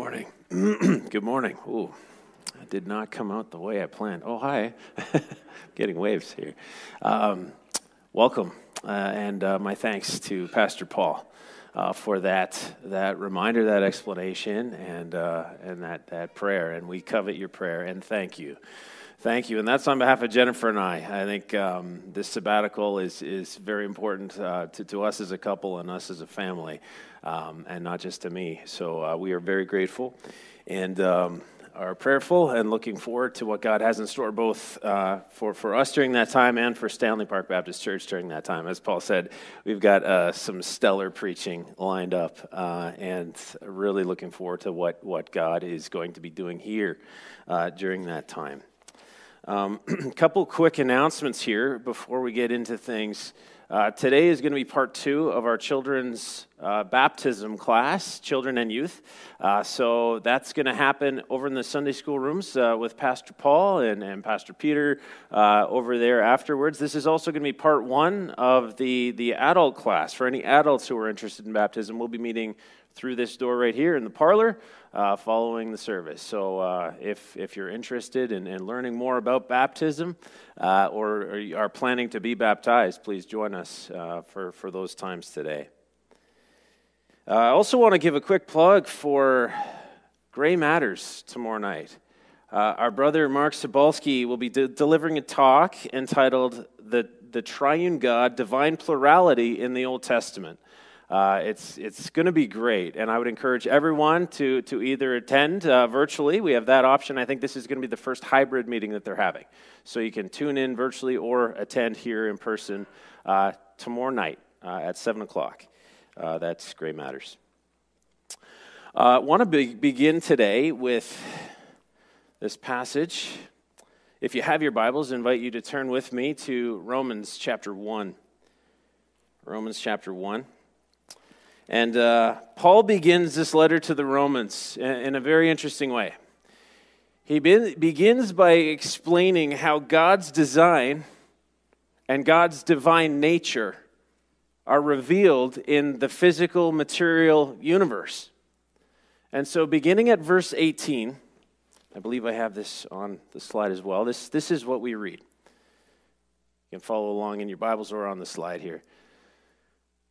morning. Good morning. Ooh, I did not come out the way I planned. Oh, hi. Getting waves here. Welcome, and my thanks to Pastor Paul for that reminder, that explanation, and that prayer. And we covet your prayer, and thank you. Thank you, and that's on behalf of Jennifer and I. I think this sabbatical is very important to us as a couple and us as a family, and not just to me. So we are very grateful and are prayerful and looking forward to what God has in store both for us during that time and for Stanley Park Baptist Church during that time. As Paul said, we've got some stellar preaching lined up and really looking forward to what God is going to be doing here during that time. A couple quick announcements here before we get into things. Today is going to be part 2 of our children's baptism class, children and youth. So that's going to happen over in the Sunday school rooms with Pastor Paul and Pastor Peter over there afterwards. This is also going to be part 1 of the adult class. For any adults who are interested in baptism, we'll be meeting through this door right here in the parlor following the service. So if you're interested in learning more about baptism or you are planning to be baptized, please join us for those times today. I also want to give a quick plug for Gray Matters tomorrow night. Our brother Mark Sobolski will be delivering a talk entitled The Triune God, Divine Plurality in the Old Testament. It's going to be great, and I would encourage everyone to either attend virtually. We have that option. I think this is going to be the first hybrid meeting that they're having. So you can tune in virtually or attend here in person tomorrow night at 7 o'clock. That's Gray Matters. I want to begin today with this passage. If you have your Bibles, I invite you to turn with me to Romans chapter 1. Romans chapter 1. And Paul begins this letter to the Romans in a very interesting way. He begins by explaining how God's design and God's divine nature are revealed in the physical, material universe. And so beginning at verse 18, I believe I have this on the slide as well. This is what we read. You can follow along in your Bibles or on the slide here.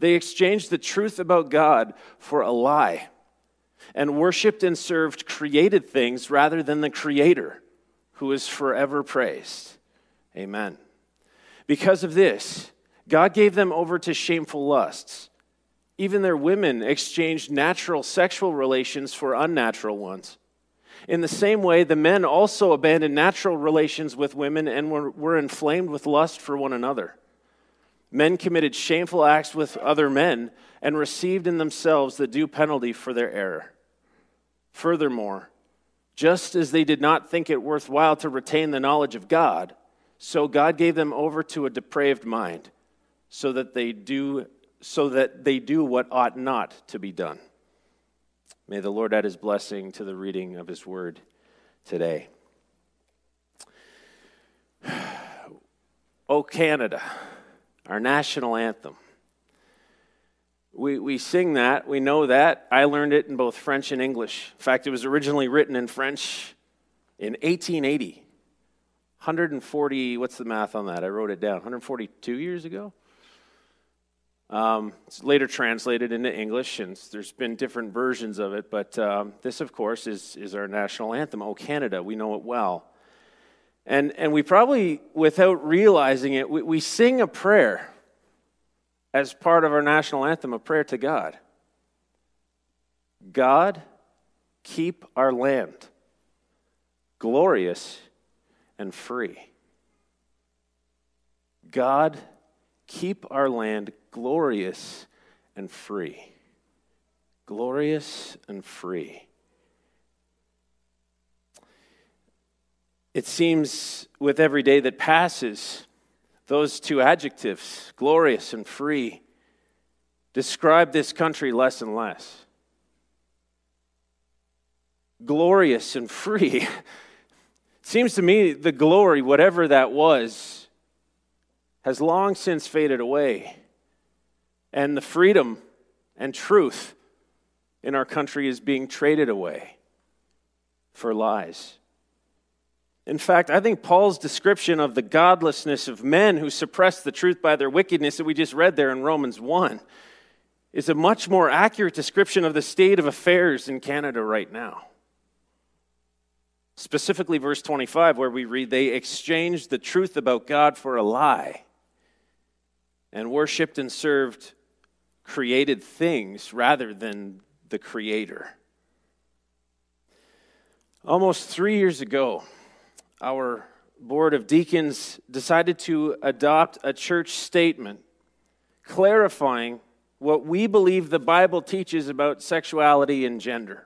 They exchanged the truth about God for a lie and worshiped and served created things rather than the Creator, who is forever praised. Amen. Because of this, God gave them over to shameful lusts. Even their women exchanged natural sexual relations for unnatural ones. In the same way, the men also abandoned natural relations with women and were inflamed with lust for one another. Men committed shameful acts with other men and received in themselves the due penalty for their error. Furthermore, just as they did not think it worthwhile to retain the knowledge of God, so God gave them over to a depraved mind, so that they do what ought not to be done. May the Lord add his blessing to the reading of his word today. O Canada, our national anthem. We sing that, we know that. I learned it in both French and English. In fact, it was originally written in French in 1880. 140, what's the math on that? I wrote it down. 142 years ago? It's later translated into English, and there's been different versions of it, but this, of course, is our national anthem, O Canada. We know it well. And we probably, without realizing it, we sing a prayer as part of our national anthem, a prayer to God. God, keep our land glorious and free. God, keep our land glorious and free. Glorious and free. It seems with every day that passes, those two adjectives, glorious and free, describe this country less and less. Glorious and free. It seems to me the glory, whatever that was, has long since faded away. And the freedom and truth in our country is being traded away for lies. In fact, I think Paul's description of the godlessness of men who suppress the truth by their wickedness that we just read there in Romans 1 is a much more accurate description of the state of affairs in Canada right now. Specifically verse 25, where we read, they exchanged the truth about God for a lie and worshipped and served created things rather than the Creator. Almost 3 years ago, our board of deacons decided to adopt a church statement clarifying what we believe the Bible teaches about sexuality and gender.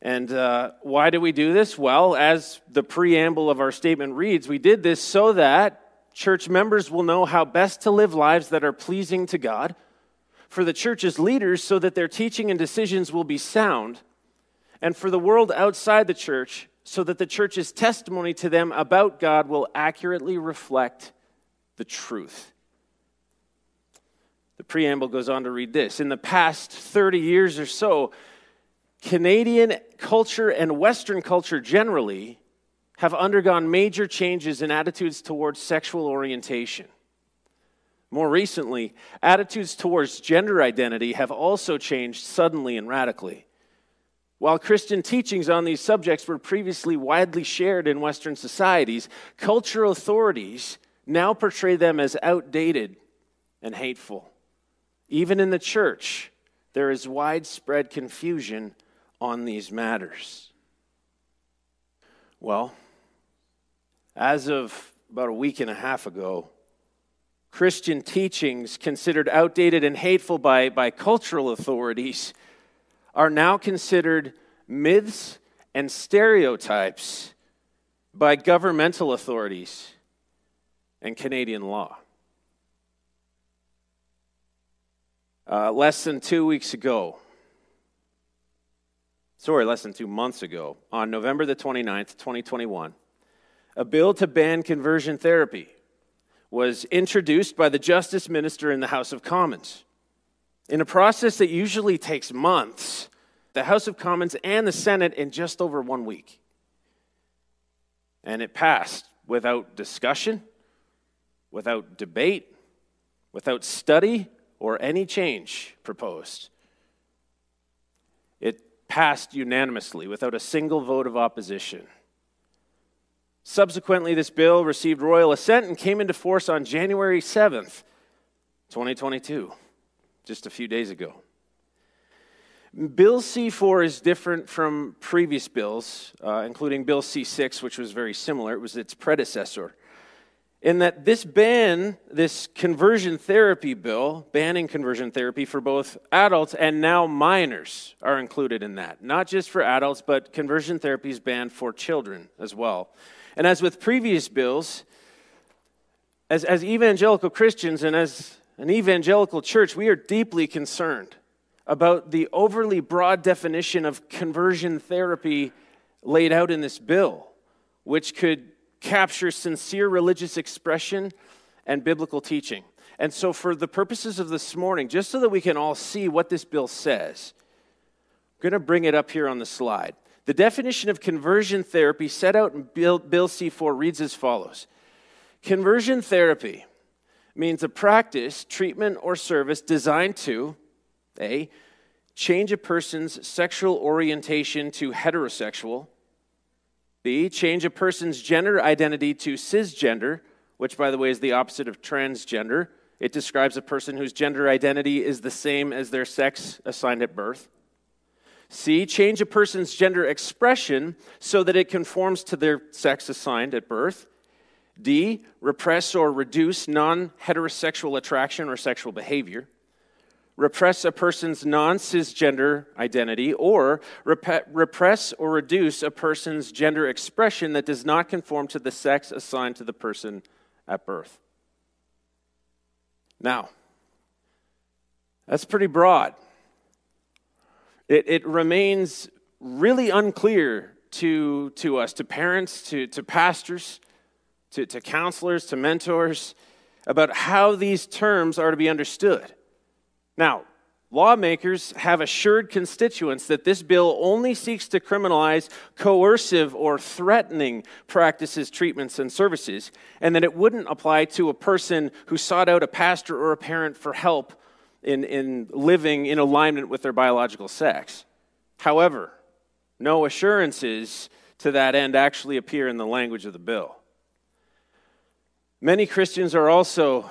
And why do we do this? Well, as the preamble of our statement reads, we did this so that church members will know how best to live lives that are pleasing to God, for the church's leaders so that their teaching and decisions will be sound, and for the world outside the church so that the church's testimony to them about God will accurately reflect the truth. The preamble goes on to read this. In the past 30 years or so, Canadian culture and Western culture generally have undergone major changes in attitudes towards sexual orientation. More recently, attitudes towards gender identity have also changed suddenly and radically. While Christian teachings on these subjects were previously widely shared in Western societies, cultural authorities now portray them as outdated and hateful. Even in the church, there is widespread confusion on these matters. Well, as of about a week and a half ago, Christian teachings considered outdated and hateful by cultural authorities are now considered myths and stereotypes by governmental authorities and Canadian law. Less than 2 months ago, on November the 29th, 2021, a bill to ban conversion therapy was introduced by the Justice Minister in the House of Commons. In a process that usually takes months, the House of Commons and the Senate in just over 1 week. And it passed without discussion, without debate, without study, or any change proposed. It passed unanimously without a single vote of opposition. Subsequently, this bill received royal assent and came into force on January 7th, 2022. Just a few days ago. Bill C-4 is different from previous bills, including Bill C-6, which was very similar. It was its predecessor. In that this conversion therapy bill, banning conversion therapy for both adults and now minors are included in that. Not just for adults, but conversion therapy is banned for children as well. And as with previous bills, as evangelical Christians and as an evangelical church, we are deeply concerned about the overly broad definition of conversion therapy laid out in this bill, which could capture sincere religious expression and biblical teaching. And so for the purposes of this morning, just so that we can all see what this bill says, I'm going to bring it up here on the slide. The definition of conversion therapy set out in Bill C-4 reads as follows. Conversion therapy means a practice, treatment, or service designed to, A, change a person's sexual orientation to heterosexual, B, change a person's gender identity to cisgender, which, by the way, is the opposite of transgender. It describes a person whose gender identity is the same as their sex assigned at birth. C, change a person's gender expression so that it conforms to their sex assigned at birth. D, repress or reduce non-heterosexual attraction or sexual behavior. Repress a person's non-cisgender identity, or repress or reduce a person's gender expression that does not conform to the sex assigned to the person at birth. Now, that's pretty broad. It remains really unclear to us, to parents, to pastors, to counselors, to mentors, about how these terms are to be understood. Now, lawmakers have assured constituents that this bill only seeks to criminalize coercive or threatening practices, treatments, and services, and that it wouldn't apply to a person who sought out a pastor or a parent for help in living in alignment with their biological sex. However, no assurances to that end actually appear in the language of the bill. Many Christians are also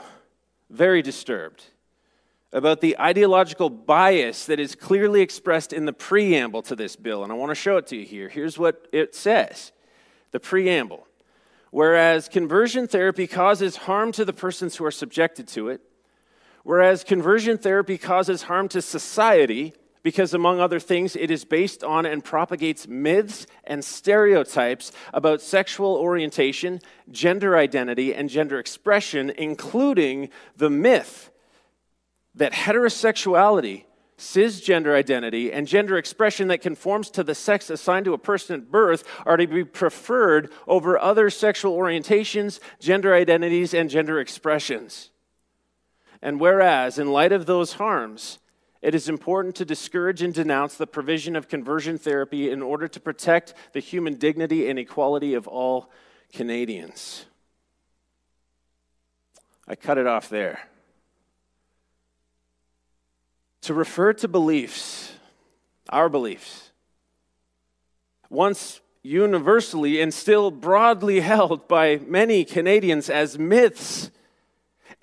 very disturbed about the ideological bias that is clearly expressed in the preamble to this bill, and I want to show it to you here. Here's what it says, the preamble. Whereas conversion therapy causes harm to the persons who are subjected to it, whereas conversion therapy causes harm to society because, among other things, it is based on and propagates myths and stereotypes about sexual orientation, gender identity, and gender expression, including the myth that heterosexuality, cisgender identity, and gender expression that conforms to the sex assigned to a person at birth are to be preferred over other sexual orientations, gender identities, and gender expressions. And whereas, in light of those harms, it is important to discourage and denounce the provision of conversion therapy in order to protect the human dignity and equality of all Canadians. I cut it off there. To refer to beliefs, our beliefs, once universally and still broadly held by many Canadians as myths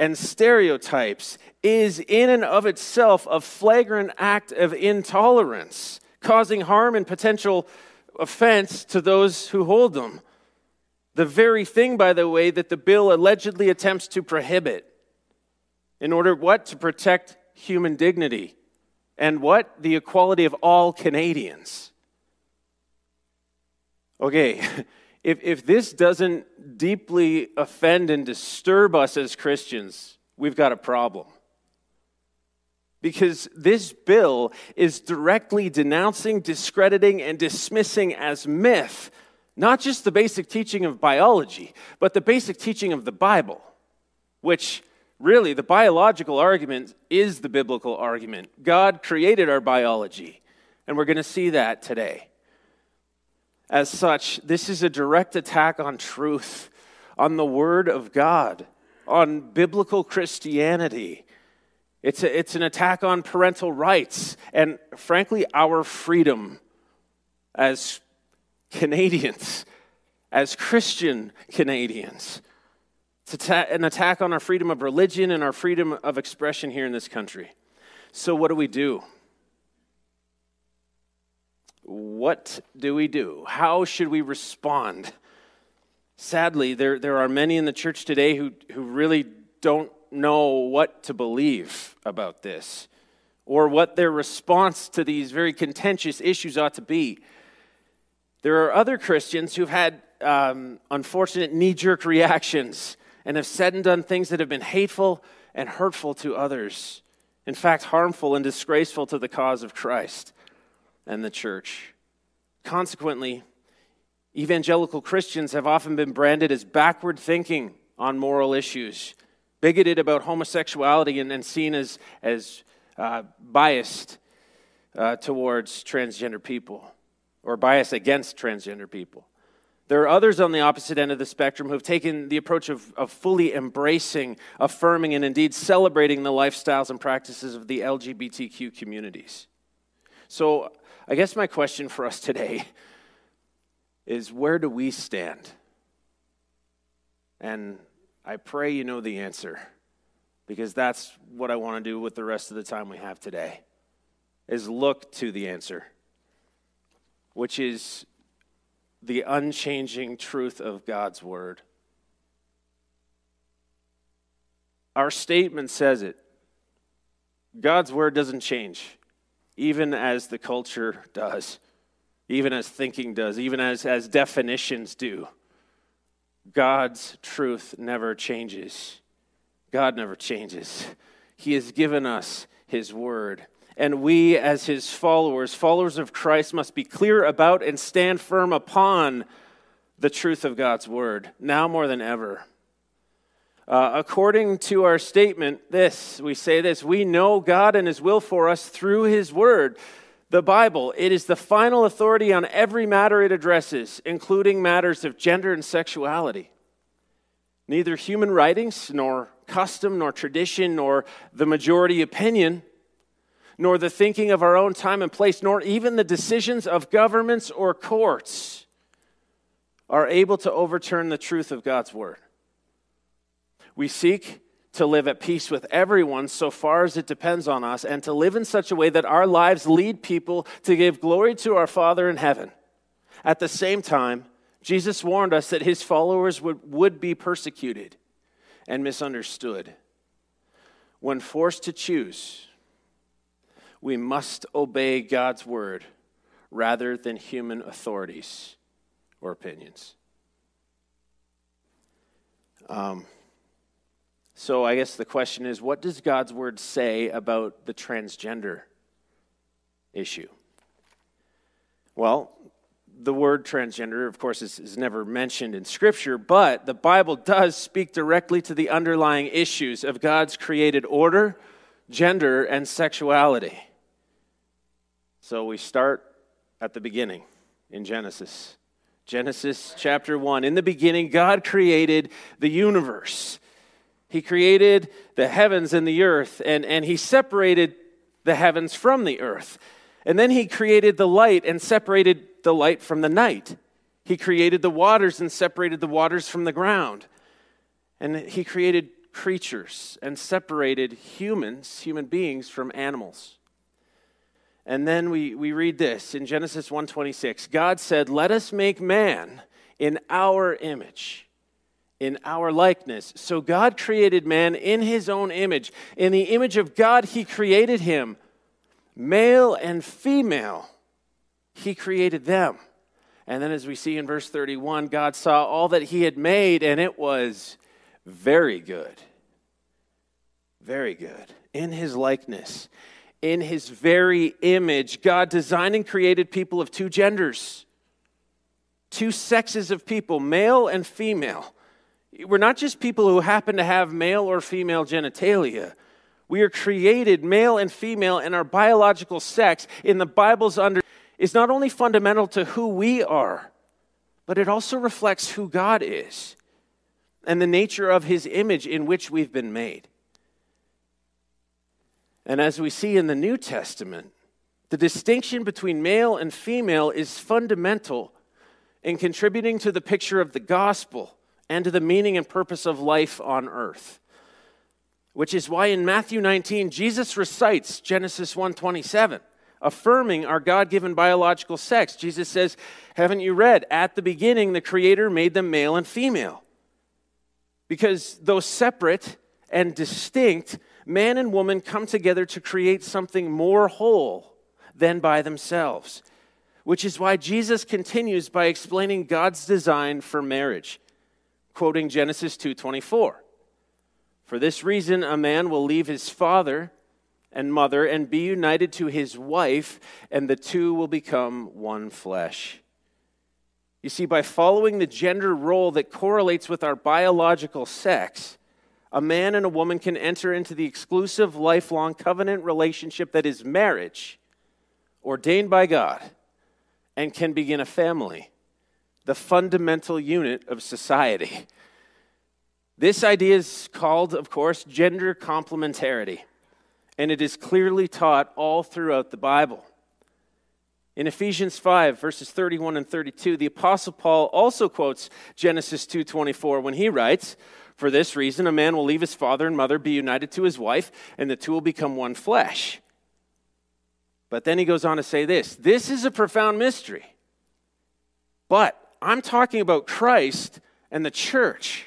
and stereotypes, is in and of itself a flagrant act of intolerance, causing harm and potential offense to those who hold them. The very thing, by the way, that the bill allegedly attempts to prohibit. In order what? To protect human dignity, and what? The equality of all Canadians. Okay, if this doesn't deeply offend and disturb us as Christians, we've got a problem. Because this bill is directly denouncing, discrediting, and dismissing as myth, not just the basic teaching of biology, but the basic teaching of the Bible, which really, the biological argument is the biblical argument. God created our biology, and we're going to see that today. As such, this is a direct attack on truth, on the Word of God, on biblical Christianity. It's an attack on parental rights and, frankly, our freedom as Canadians, as Christian Canadians. It's an attack on our freedom of religion and our freedom of expression here in this country. So what do we do? What do we do? How should we respond? Sadly, there are many in the church today who really don't know what to believe about this or what their response to these very contentious issues ought to be. There are other Christians who've had unfortunate knee-jerk reactions and have said and done things that have been hateful and hurtful to others, in fact, harmful and disgraceful to the cause of Christ and the church. Consequently, evangelical Christians have often been branded as backward-thinking on moral issues, bigoted about homosexuality, and seen as biased towards transgender people, or biased against transgender people. There are others on the opposite end of the spectrum who have taken the approach of fully embracing, affirming, and indeed celebrating the lifestyles and practices of the LGBTQ communities. So I guess my question for us today is, where do we stand? And I pray you know the answer, because that's what I want to do with the rest of the time we have today, is look to the answer, which is the unchanging truth of God's word. Our statement says it. God's word doesn't change, even as the culture does, even as thinking does, even as definitions do. God's truth never changes. God never changes. He has given us his word. And we, as his followers, followers of Christ, must be clear about and stand firm upon the truth of God's word, now more than ever. According to our statement, we know God and his will for us through his word, the Bible. It is the final authority on every matter it addresses, including matters of gender and sexuality. Neither human writings, nor custom, nor tradition, nor the majority opinion, nor the thinking of our own time and place, nor even the decisions of governments or courts are able to overturn the truth of God's word. We seek to live at peace with everyone so far as it depends on us, and to live in such a way that our lives lead people to give glory to our Father in heaven. At the same time, Jesus warned us that his followers would be persecuted and misunderstood. When forced to choose, we must obey God's word rather than human authorities or opinions. So I guess the question is, what does God's word say about the transgender issue? Well, the word transgender, of course, is never mentioned in Scripture, but the Bible does speak directly to the underlying issues of God's created order, gender, and sexuality. So we start at the beginning in Genesis. Genesis chapter 1. In the beginning, God created the universe. He created the heavens and the earth, and he separated the heavens from the earth. And then he created the light and separated the light from the night. He created the waters and separated the waters from the ground. And he created creatures and separated human beings from animals. And then we read this in Genesis 1:26. God said, "Let us make man in our image, in our likeness." So God created man in his own image. In the image of God, he created him. Male and female, he created them. And then as we see in verse 31, God saw all that he had made, and it was very good. Very good. In his likeness. In his very image, God designed and created people of two genders, two sexes of people, male and female. We're not just people who happen to have male or female genitalia. We are created male and female, and our biological sex in the Bible's understanding is not only fundamental to who we are, but it also reflects who God is and the nature of his image in which we've been made. And as we see in the New Testament, the distinction between male and female is fundamental in contributing to the picture of the gospel and to the meaning and purpose of life on earth. Which is why in Matthew 19, Jesus recites Genesis 1:27, affirming our God-given biological sex. Jesus says, "Haven't you read, at the beginning the Creator made them male and female?" Because though separate and distinct, man and woman come together to create something more whole than by themselves, which is why Jesus continues by explaining God's design for marriage, quoting Genesis 2:24. "For this reason, a man will leave his father and mother and be united to his wife, and the two will become one flesh." You see, by following the gender role that correlates with our biological sex, a man and a woman can enter into the exclusive, lifelong covenant relationship that is marriage, ordained by God, and can begin a family, the fundamental unit of society. This idea is called, of course, gender complementarity, and it is clearly taught all throughout the Bible. In Ephesians 5, verses 31 and 32, the Apostle Paul also quotes Genesis 2:24 when he writes, "For this reason, a man will leave his father and mother, be united to his wife, and the two will become one flesh." But then he goes on to say this, "This is a profound mystery, but I'm talking about Christ and the church."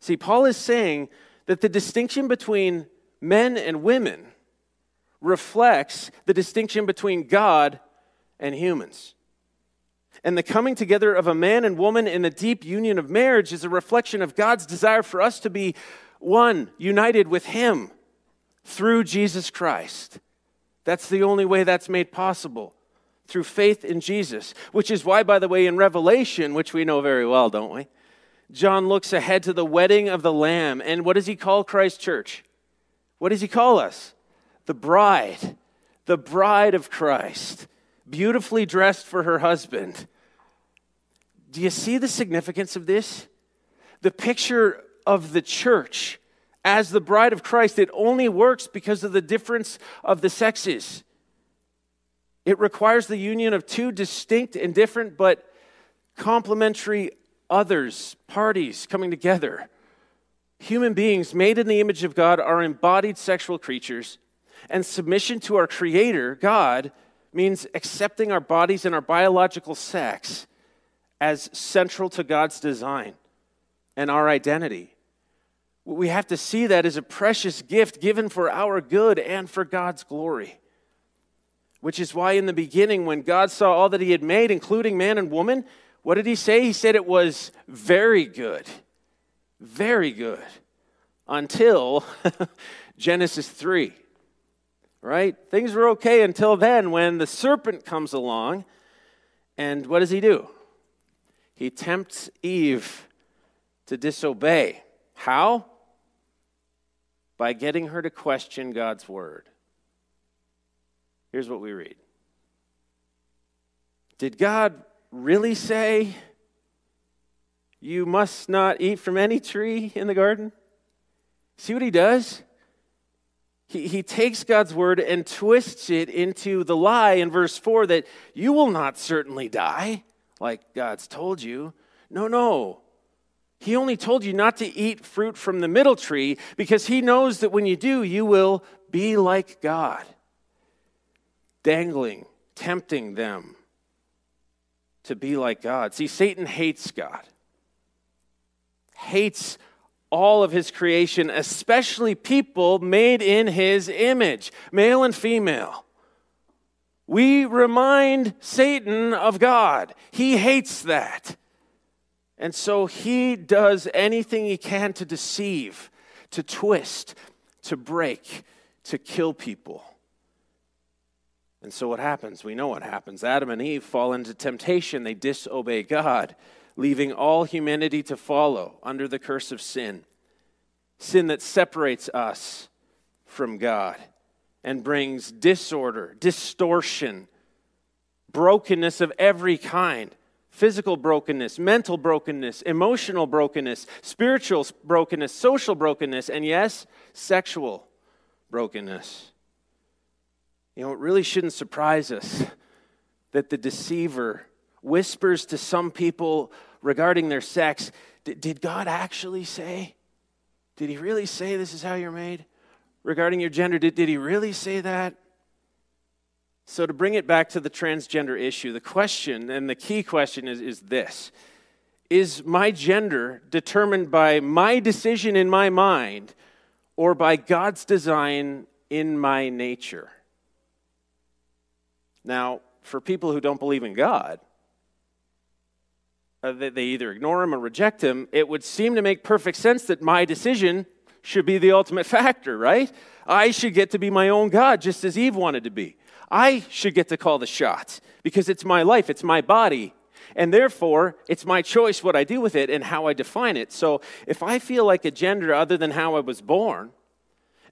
See, Paul is saying that the distinction between men and women reflects the distinction between God and humans. And the coming together of a man and woman in the deep union of marriage is a reflection of God's desire for us to be one, united with Him through Jesus Christ. That's the only way that's made possible, through faith in Jesus, which is why, by the way, in Revelation, which we know very well, don't we? John looks ahead to the wedding of the Lamb, and what does he call Christ's church? What does he call us? The bride of Christ, beautifully dressed for her husband. Do you see the significance of this? The picture of the church as the bride of Christ, it only works because of the difference of the sexes. It requires the union of two distinct and different but complementary others, parties coming together. Human beings made in the image of God are embodied sexual creatures. And submission to our Creator, God, means accepting our bodies and our biological sex as central to God's design and our identity. We have to see that as a precious gift given for our good and for God's glory. Which is why in the beginning, when God saw all that He had made, including man and woman, what did He say? He said it was very good. Very good. Until Genesis 3. Right? Things were okay until then when the serpent comes along, and what does he do? He tempts Eve to disobey. How? By getting her to question God's word. Here's what we read. Did God really say, "You must not eat from any tree in the garden"? See what he does? He takes God's word and twists it into the lie in verse 4 that you will not certainly die, like God's told you. No. He only told you not to eat fruit from the middle tree because He knows that when you do, you will be like God. Dangling, tempting them to be like God. See, Satan hates God. Hates all of His creation, especially people made in His image, male and female. We remind Satan of God. He hates that. And so he does anything he can to deceive, to twist, to break, to kill people. And so what happens? We know what happens. Adam and Eve fall into temptation. They disobey God, leaving all humanity to follow under the curse of sin. Sin that separates us from God and brings disorder, distortion, brokenness of every kind. Physical brokenness, mental brokenness, emotional brokenness, spiritual brokenness, social brokenness, and yes, sexual brokenness. You know, it really shouldn't surprise us that the deceiver whispers to some people regarding their sex, did God actually say? Did He really say this is how you're made? Regarding your gender, did He really say that? So to bring it back to the transgender issue, the question, and the key question is this. Is my gender determined by my decision in my mind or by God's design in my nature? Now, for people who don't believe in God, they either ignore Him or reject Him, it would seem to make perfect sense that my decision should be the ultimate factor, right? I should get to be my own God just as Eve wanted to be. I should get to call the shots because it's my life, it's my body, and therefore it's my choice what I do with it and how I define it. So if I feel like a gender other than how I was born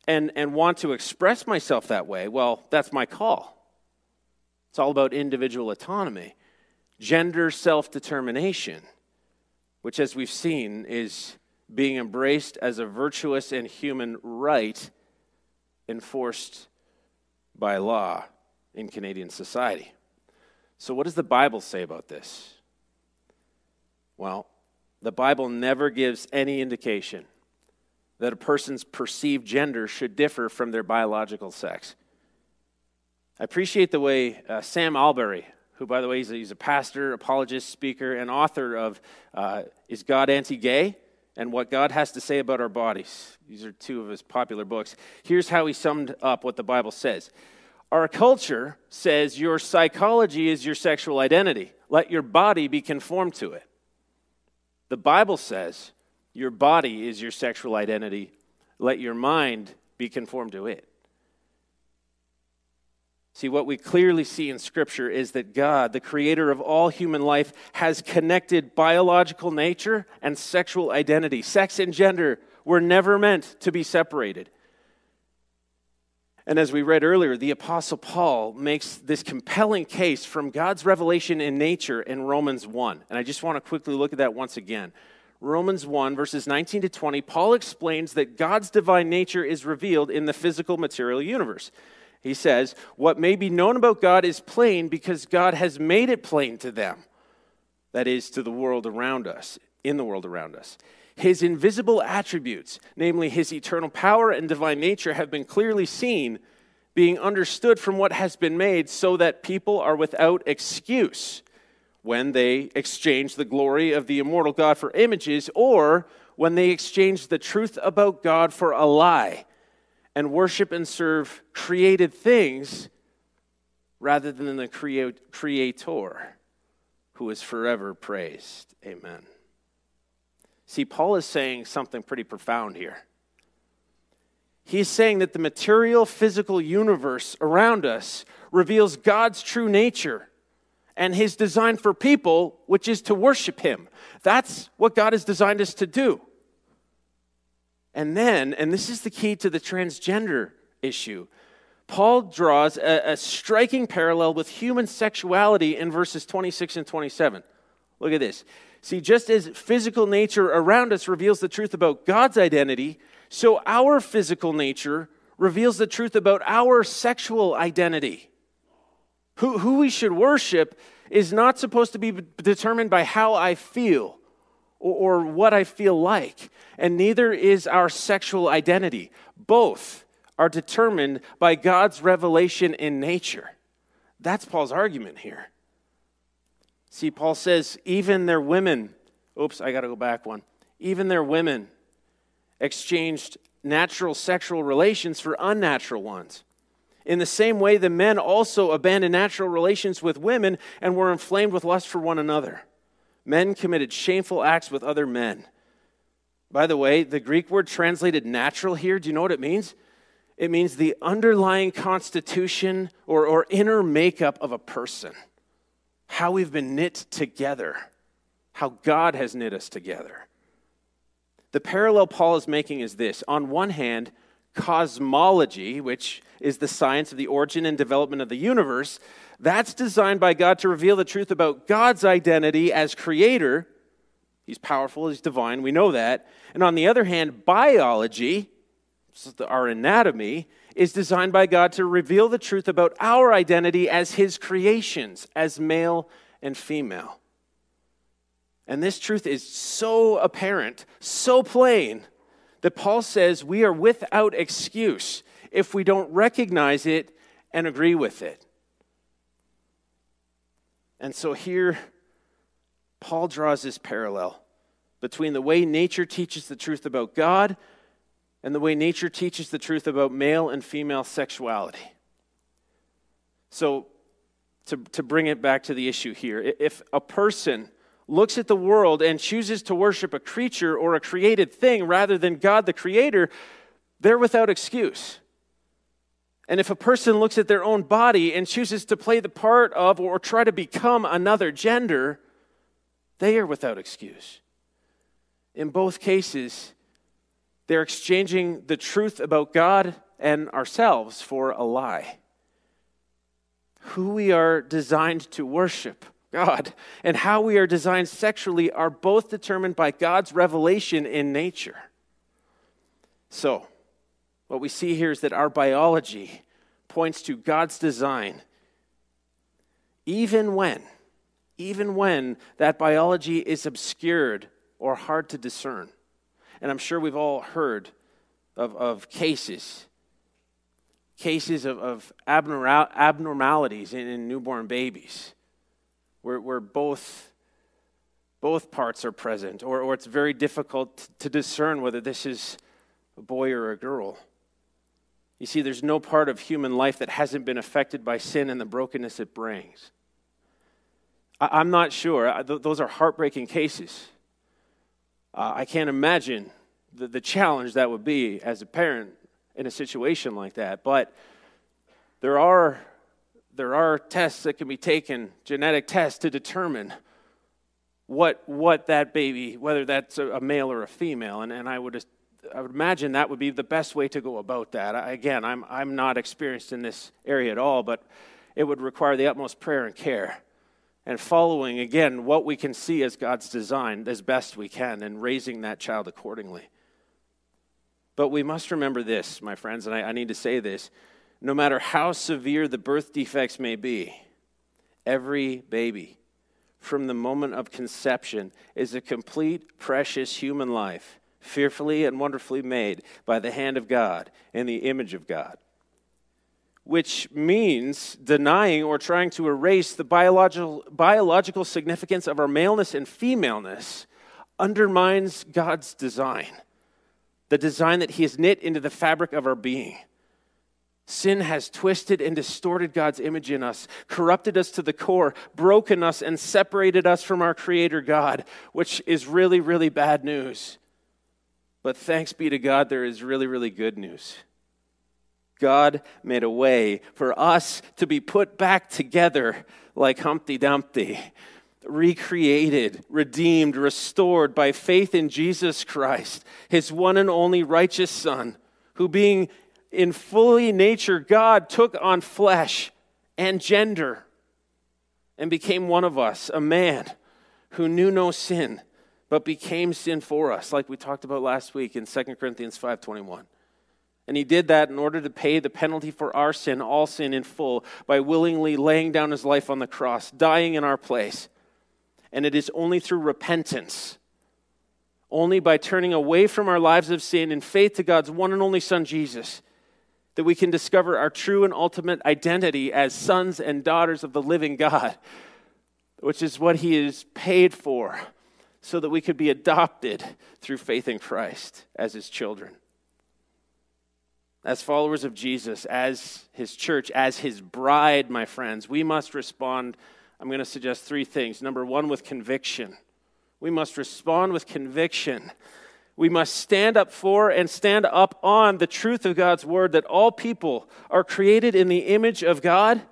and want to express myself that way, well, that's my call. It's all about individual autonomy. Gender self-determination, which as we've seen is being embraced as a virtuous and human right enforced by law in Canadian society. So what does the Bible say about this? Well, the Bible never gives any indication that a person's perceived gender should differ from their biological sex. I appreciate the way Sam Alberry, who, by the way, he's a pastor, apologist, speaker, and author of Is God Anti-Gay? And What God Has to Say About Our Bodies. These are two of his popular books. Here's how he summed up what the Bible says. Our culture says your psychology is your sexual identity. Let your body be conformed to it. The Bible says your body is your sexual identity. Let your mind be conformed to it. See, what we clearly see in Scripture is that God, the creator of all human life, has connected biological nature and sexual identity. Sex and gender were never meant to be separated. And as we read earlier, the Apostle Paul makes this compelling case from God's revelation in nature in Romans 1. And I just want to quickly look at that once again. Romans 1, verses 19 to 20, Paul explains that God's divine nature is revealed in the physical material universe. He says, what may be known about God is plain because God has made it plain to them. That is, to the world around us, in the world around us. His invisible attributes, namely his eternal power and divine nature, have been clearly seen, being understood from what has been made, so that people are without excuse when they exchange the glory of the immortal God for images, or when they exchange the truth about God for a lie, and worship and serve created things rather than the Creator, who is forever praised. Amen. See, Paul is saying something pretty profound here. He's saying that the material, physical universe around us reveals God's true nature and his design for people, which is to worship him. That's what God has designed us to do. And then, and this is the key to the transgender issue, Paul draws a striking parallel with human sexuality in verses 26 and 27. Look at this. See, just as physical nature around us reveals the truth about God's identity, so our physical nature reveals the truth about our sexual identity. Who we should worship is not supposed to be determined by how I feel or what I feel like, and neither is our sexual identity. Both are determined by God's revelation in nature. That's Paul's argument here. See, Paul says, even their women, even their women exchanged natural sexual relations for unnatural ones. In the same way, the men also abandoned natural relations with women and were inflamed with lust for one another. Men committed shameful acts with other men. By the way, the Greek word translated natural here, do you know what it means? It means the underlying constitution or inner makeup of a person. How we've been knit together. How God has knit us together. The parallel Paul is making is this. On one hand, cosmology, which is the science of the origin and development of the universe, that's designed by God to reveal the truth about God's identity as creator. He's powerful, he's divine, we know that. And on the other hand, biology, our anatomy, is designed by God to reveal the truth about our identity as his creations, as male and female. And this truth is so apparent, so plain, that Paul says we are without excuse if we don't recognize it and agree with it. And so here, Paul draws this parallel between the way nature teaches the truth about God and the way nature teaches the truth about male and female sexuality. So, to bring it back to the issue here, if a person looks at the world and chooses to worship a creature or a created thing rather than God the Creator, they're without excuse. And if a person looks at their own body and chooses to play the part of or try to become another gender, they are without excuse. In both cases, they're exchanging the truth about God and ourselves for a lie. Who we are designed to worship, God and how we are designed sexually are both determined by God's revelation in nature. So, what we see here is that our biology points to God's design, even when that biology is obscured or hard to discern. And I'm sure we've all heard of cases of abnormalities in newborn babies where both parts are present, or it's very difficult to discern whether this is a boy or a girl. You see, there's no part of human life that hasn't been affected by sin and the brokenness it brings. I'm not sure. Those are heartbreaking cases. I can't imagine the challenge that would be as a parent in a situation like that. But there are tests that can be taken, genetic tests, to determine what that baby, whether that's a male or a female, and I would imagine that would be the best way to go about that. Again, I'm not experienced in this area at all, but it would require the utmost prayer and care and following, again, what we can see as God's design as best we can and raising that child accordingly. But we must remember this, my friends, and I need to say this. No matter how severe the birth defects may be, every baby from the moment of conception is a complete, precious human life, fearfully and wonderfully made by the hand of God and the image of God, which means denying or trying to erase the biological significance of our maleness and femaleness undermines God's design, the design that he has knit into the fabric of our being. Sin has twisted and distorted God's image in us, corrupted us to the core, broken us, and separated us from our Creator God, which is really, really bad news. But thanks be to God, there is really, really good news. God made a way for us to be put back together like Humpty Dumpty, recreated, redeemed, restored by faith in Jesus Christ, his one and only righteous Son, who being in fully nature God, took on flesh and gender and became one of us, a man who knew no sin, but became sin for us, like we talked about last week in 2 Corinthians 5:21. And he did that in order to pay the penalty for our sin, all sin in full, by willingly laying down his life on the cross, dying in our place. And it is only through repentance, only by turning away from our lives of sin in faith to God's one and only Son, Jesus, that we can discover our true and ultimate identity as sons and daughters of the living God, which is what he is paid for, so that we could be adopted through faith in Christ as his children. As followers of Jesus, as his church, as his bride, my friends, we must respond, I'm going to suggest three things. Number one, with conviction. We must respond with conviction. We must stand up for and stand up on the truth of God's word that all people are created in the image of God,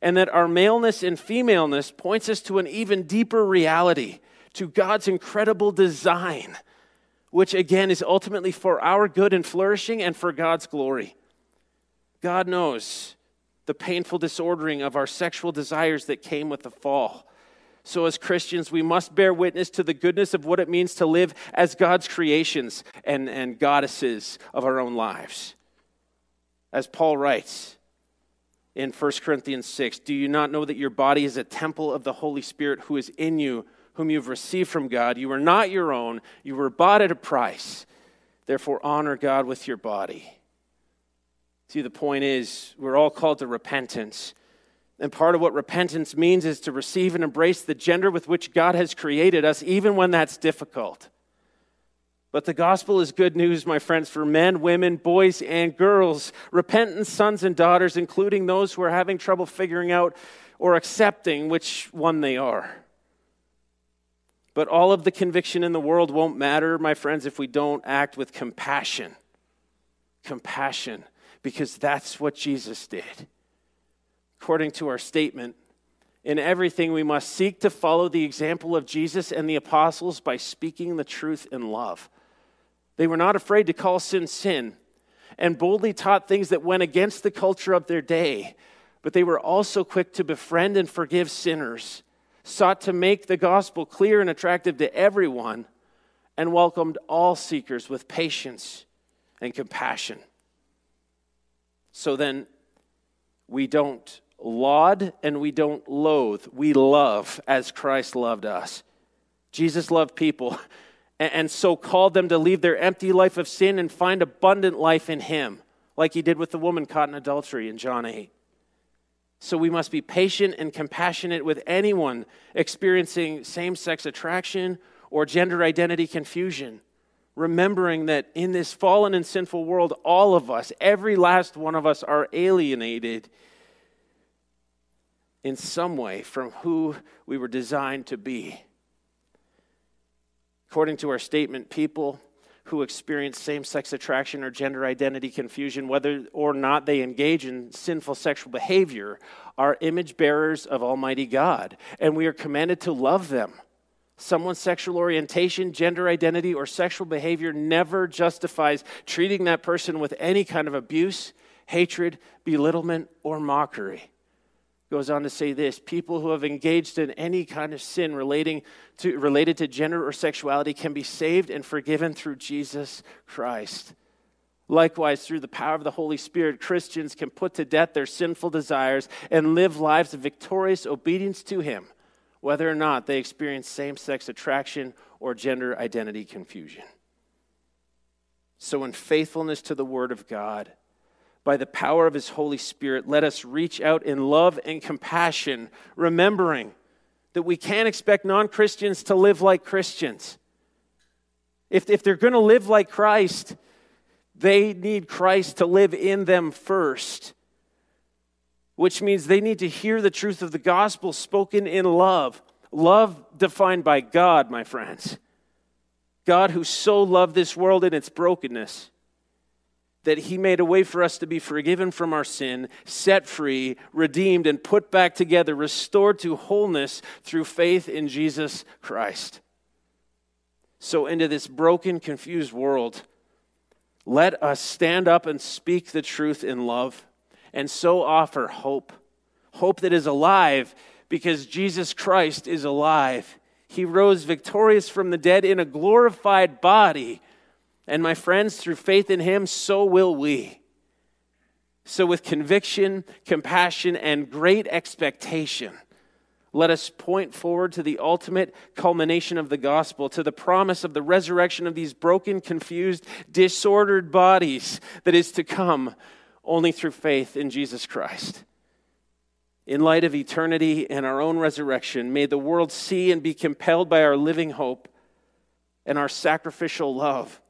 and that our maleness and femaleness points us to an even deeper reality, to God's incredible design, which again is ultimately for our good and flourishing and for God's glory. God knows the painful disordering of our sexual desires that came with the fall. So as Christians, we must bear witness to the goodness of what it means to live as God's creations and goddesses of our own lives. As Paul writes in 1 Corinthians 6, "Do you not know that your body is a temple of the Holy Spirit who is in you, whom you've received from God? You are not your own. You were bought at a price. Therefore, honor God with your body." See, the point is, we're all called to repentance. And part of what repentance means is to receive and embrace the gender with which God has created us, even when that's difficult. But the gospel is good news, my friends, for men, women, boys, and girls, repentant sons and daughters, including those who are having trouble figuring out or accepting which one they are. But all of the conviction in the world won't matter, my friends, if we don't act with compassion. Compassion, because that's what Jesus did. According to our statement, in everything we must seek to follow the example of Jesus and the apostles by speaking the truth in love. They were not afraid to call sin, sin, and boldly taught things that went against the culture of their day, but they were also quick to befriend and forgive sinners, sought to make the gospel clear and attractive to everyone, and welcomed all seekers with patience and compassion. So then, we don't laud and we don't loathe. We love as Christ loved us. Jesus loved people and so called them to leave their empty life of sin and find abundant life in him, like he did with the woman caught in adultery in John 8. So we must be patient and compassionate with anyone experiencing same-sex attraction or gender identity confusion, remembering that in this fallen and sinful world, all of us, every last one of us, are alienated in some way from who we were designed to be. According to our statement, people who experience same-sex attraction or gender identity confusion, whether or not they engage in sinful sexual behavior, are image bearers of Almighty God, and we are commanded to love them. Someone's sexual orientation, gender identity, or sexual behavior never justifies treating that person with any kind of abuse, hatred, belittlement, or mockery. Goes on to say this: people who have engaged in any kind of sin related to gender or sexuality can be saved and forgiven through Jesus Christ. Likewise, through the power of the Holy Spirit, Christians can put to death their sinful desires and live lives of victorious obedience to him, whether or not they experience same-sex attraction or gender identity confusion. So in faithfulness to the Word of God, by the power of his Holy Spirit, let us reach out in love and compassion, remembering that we can't expect non-Christians to live like Christians. If they're going to live like Christ, they need Christ to live in them first, which means they need to hear the truth of the gospel spoken in love. Love defined by God, my friends. God who so loved this world in its brokenness, that he made a way for us to be forgiven from our sin, set free, redeemed, and put back together, restored to wholeness through faith in Jesus Christ. So into this broken, confused world, let us stand up and speak the truth in love, and so offer hope. Hope that is alive, because Jesus Christ is alive. He rose victorious from the dead in a glorified body. And my friends, through faith in him, so will we. So with conviction, compassion, and great expectation, let us point forward to the ultimate culmination of the gospel, to the promise of the resurrection of these broken, confused, disordered bodies that is to come only through faith in Jesus Christ. In light of eternity and our own resurrection, may the world see and be compelled by our living hope and our sacrificial love,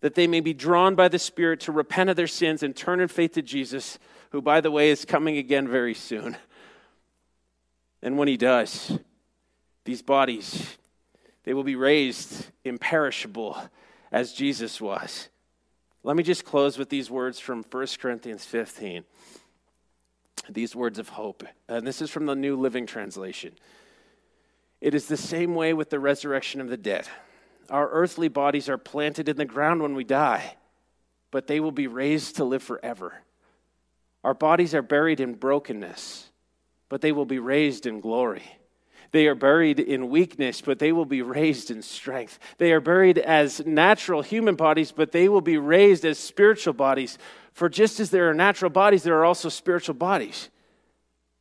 that they may be drawn by the Spirit to repent of their sins and turn in faith to Jesus, who, by the way, is coming again very soon. And when he does, these bodies, they will be raised imperishable as Jesus was. Let me just close with these words from 1 Corinthians 15, these words of hope. And this is from the New Living Translation. It is the same way with the resurrection of the dead. Our earthly bodies are planted in the ground when we die, but they will be raised to live forever. Our bodies are buried in brokenness, but they will be raised in glory. They are buried in weakness, but they will be raised in strength. They are buried as natural human bodies, but they will be raised as spiritual bodies. For just as there are natural bodies, there are also spiritual bodies.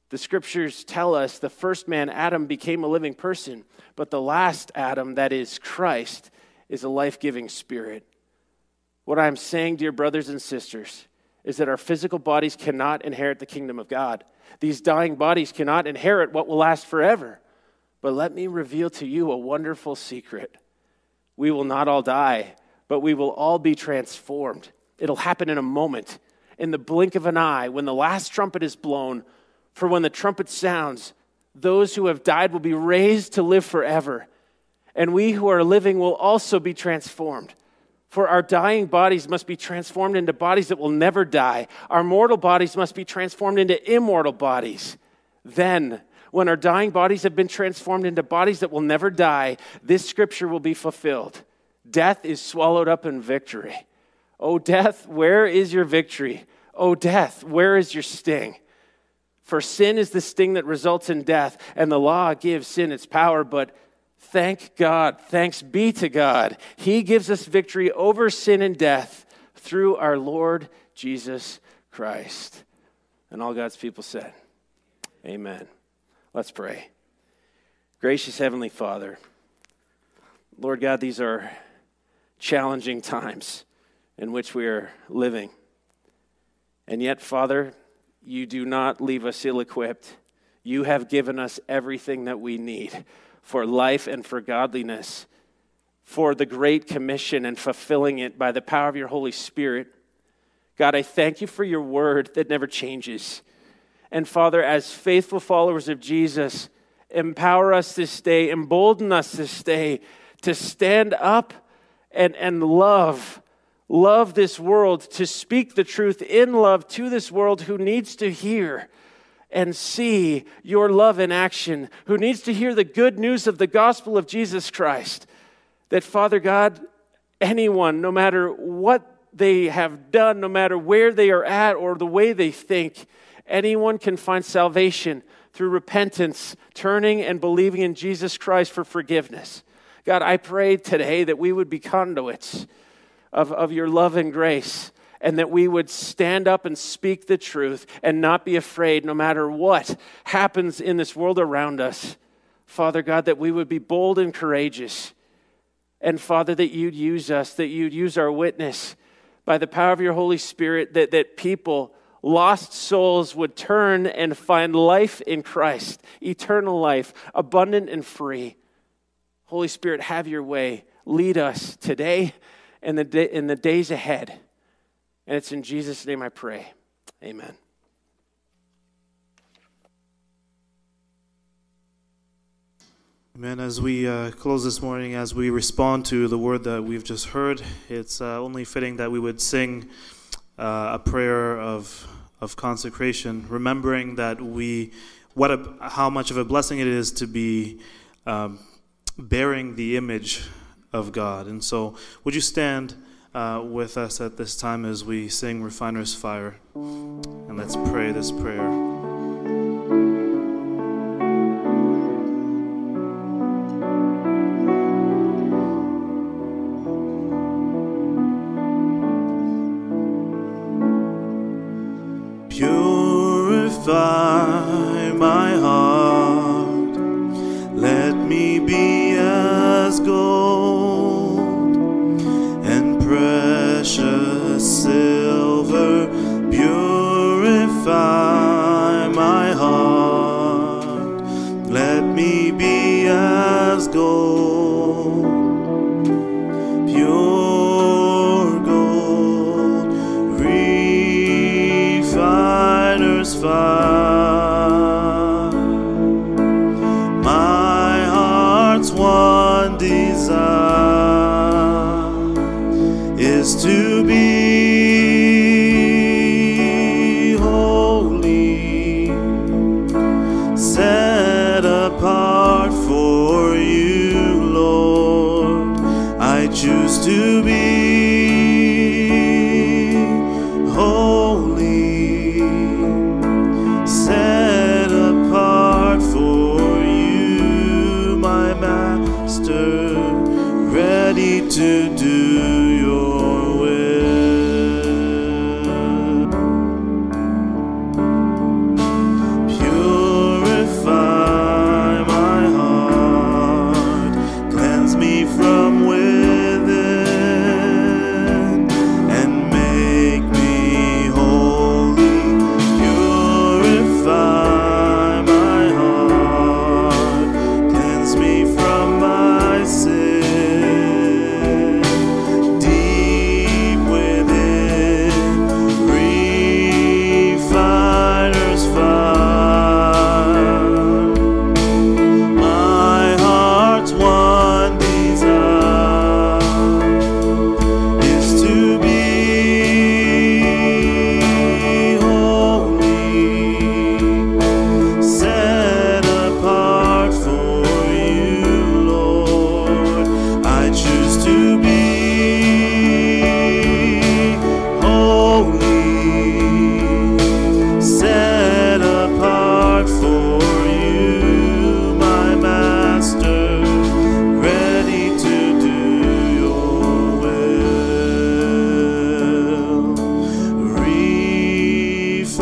The scriptures tell us the first man, Adam, became a living person, but the last Adam, that is Christ, is a life-giving spirit. What I'm saying, dear brothers and sisters, is that our physical bodies cannot inherit the kingdom of God. These dying bodies cannot inherit what will last forever. But let me reveal to you a wonderful secret. We will not all die, but we will all be transformed. It'll happen in a moment, in the blink of an eye, when the last trumpet is blown. For when the trumpet sounds, those who have died will be raised to live forever, and we who are living will also be transformed. For our dying bodies must be transformed into bodies that will never die. Our mortal bodies must be transformed into immortal bodies. Then, when our dying bodies have been transformed into bodies that will never die, this scripture will be fulfilled. Death is swallowed up in victory. O death, where is your victory? O death, where is your sting? For sin is the sting that results in death, and the law gives sin its power, but thank God, thanks be to God, he gives us victory over sin and death through our Lord Jesus Christ. And all God's people said, amen. Let's pray. Gracious Heavenly Father, Lord God, these are challenging times in which we are living. And yet, Father, you do not leave us ill-equipped. You have given us everything that we need for life and for godliness, for the Great Commission and fulfilling it by the power of your Holy Spirit. God, I thank you for your word that never changes. And Father, as faithful followers of Jesus, empower us this day, embolden us this day to stand up and love this world, to speak the truth in love to this world who needs to hear and see your love in action, who needs to hear the good news of the gospel of Jesus Christ, that, Father God, anyone, no matter what they have done, no matter where they are at or the way they think, anyone can find salvation through repentance, turning and believing in Jesus Christ for forgiveness. God, I pray today that we would be conduits of your love and grace, and that we would stand up and speak the truth and not be afraid no matter what happens in this world around us. Father God, that we would be bold and courageous. And Father, that you'd use us, that you'd use our witness by the power of your Holy Spirit, that people, lost souls, would turn and find life in Christ, eternal life, abundant and free. Holy Spirit, have your way. Lead us today and in the days ahead. And it's in Jesus' name I pray. Amen. Amen. As we close this morning, as we respond to the word that we've just heard, it's only fitting that we would sing a prayer of consecration, remembering that how much of a blessing it is to be bearing the image of God. And so would you stand with us at this time as we sing Refiner's Fire, and let's pray this prayer. Purify my heart, let me be as gold, precious silver. Purify my heart, let me be as gold, pure gold. Refiner's fire, my heart's one desire is to be holy, set apart for you, Lord. I choose to be holy,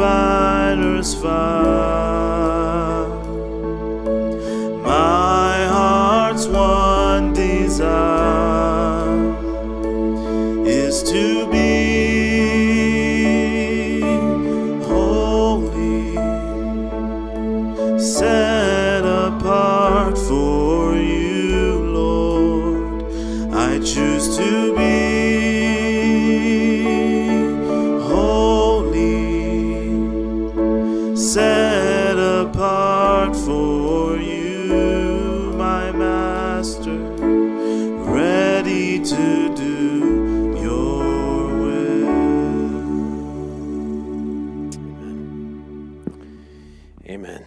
provider is found. My heart's one desire is to be holy, set apart for you, Lord. I choose to be set apart for you, my master, ready to do your will. Amen.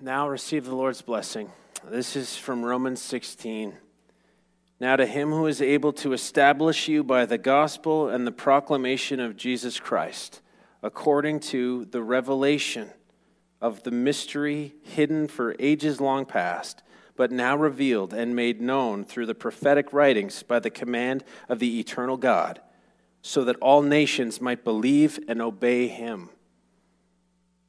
Now receive the Lord's blessing. This is from Romans 16. Now to him who is able to establish you by the gospel and the proclamation of Jesus Christ, according to the revelation of the mystery hidden for ages long past, but now revealed and made known through the prophetic writings by the command of the eternal God, so that all nations might believe and obey him.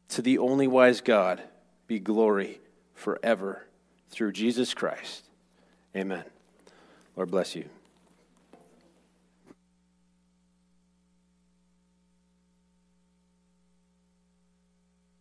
To the only wise God be glory forever through Jesus Christ. Amen. Lord bless you.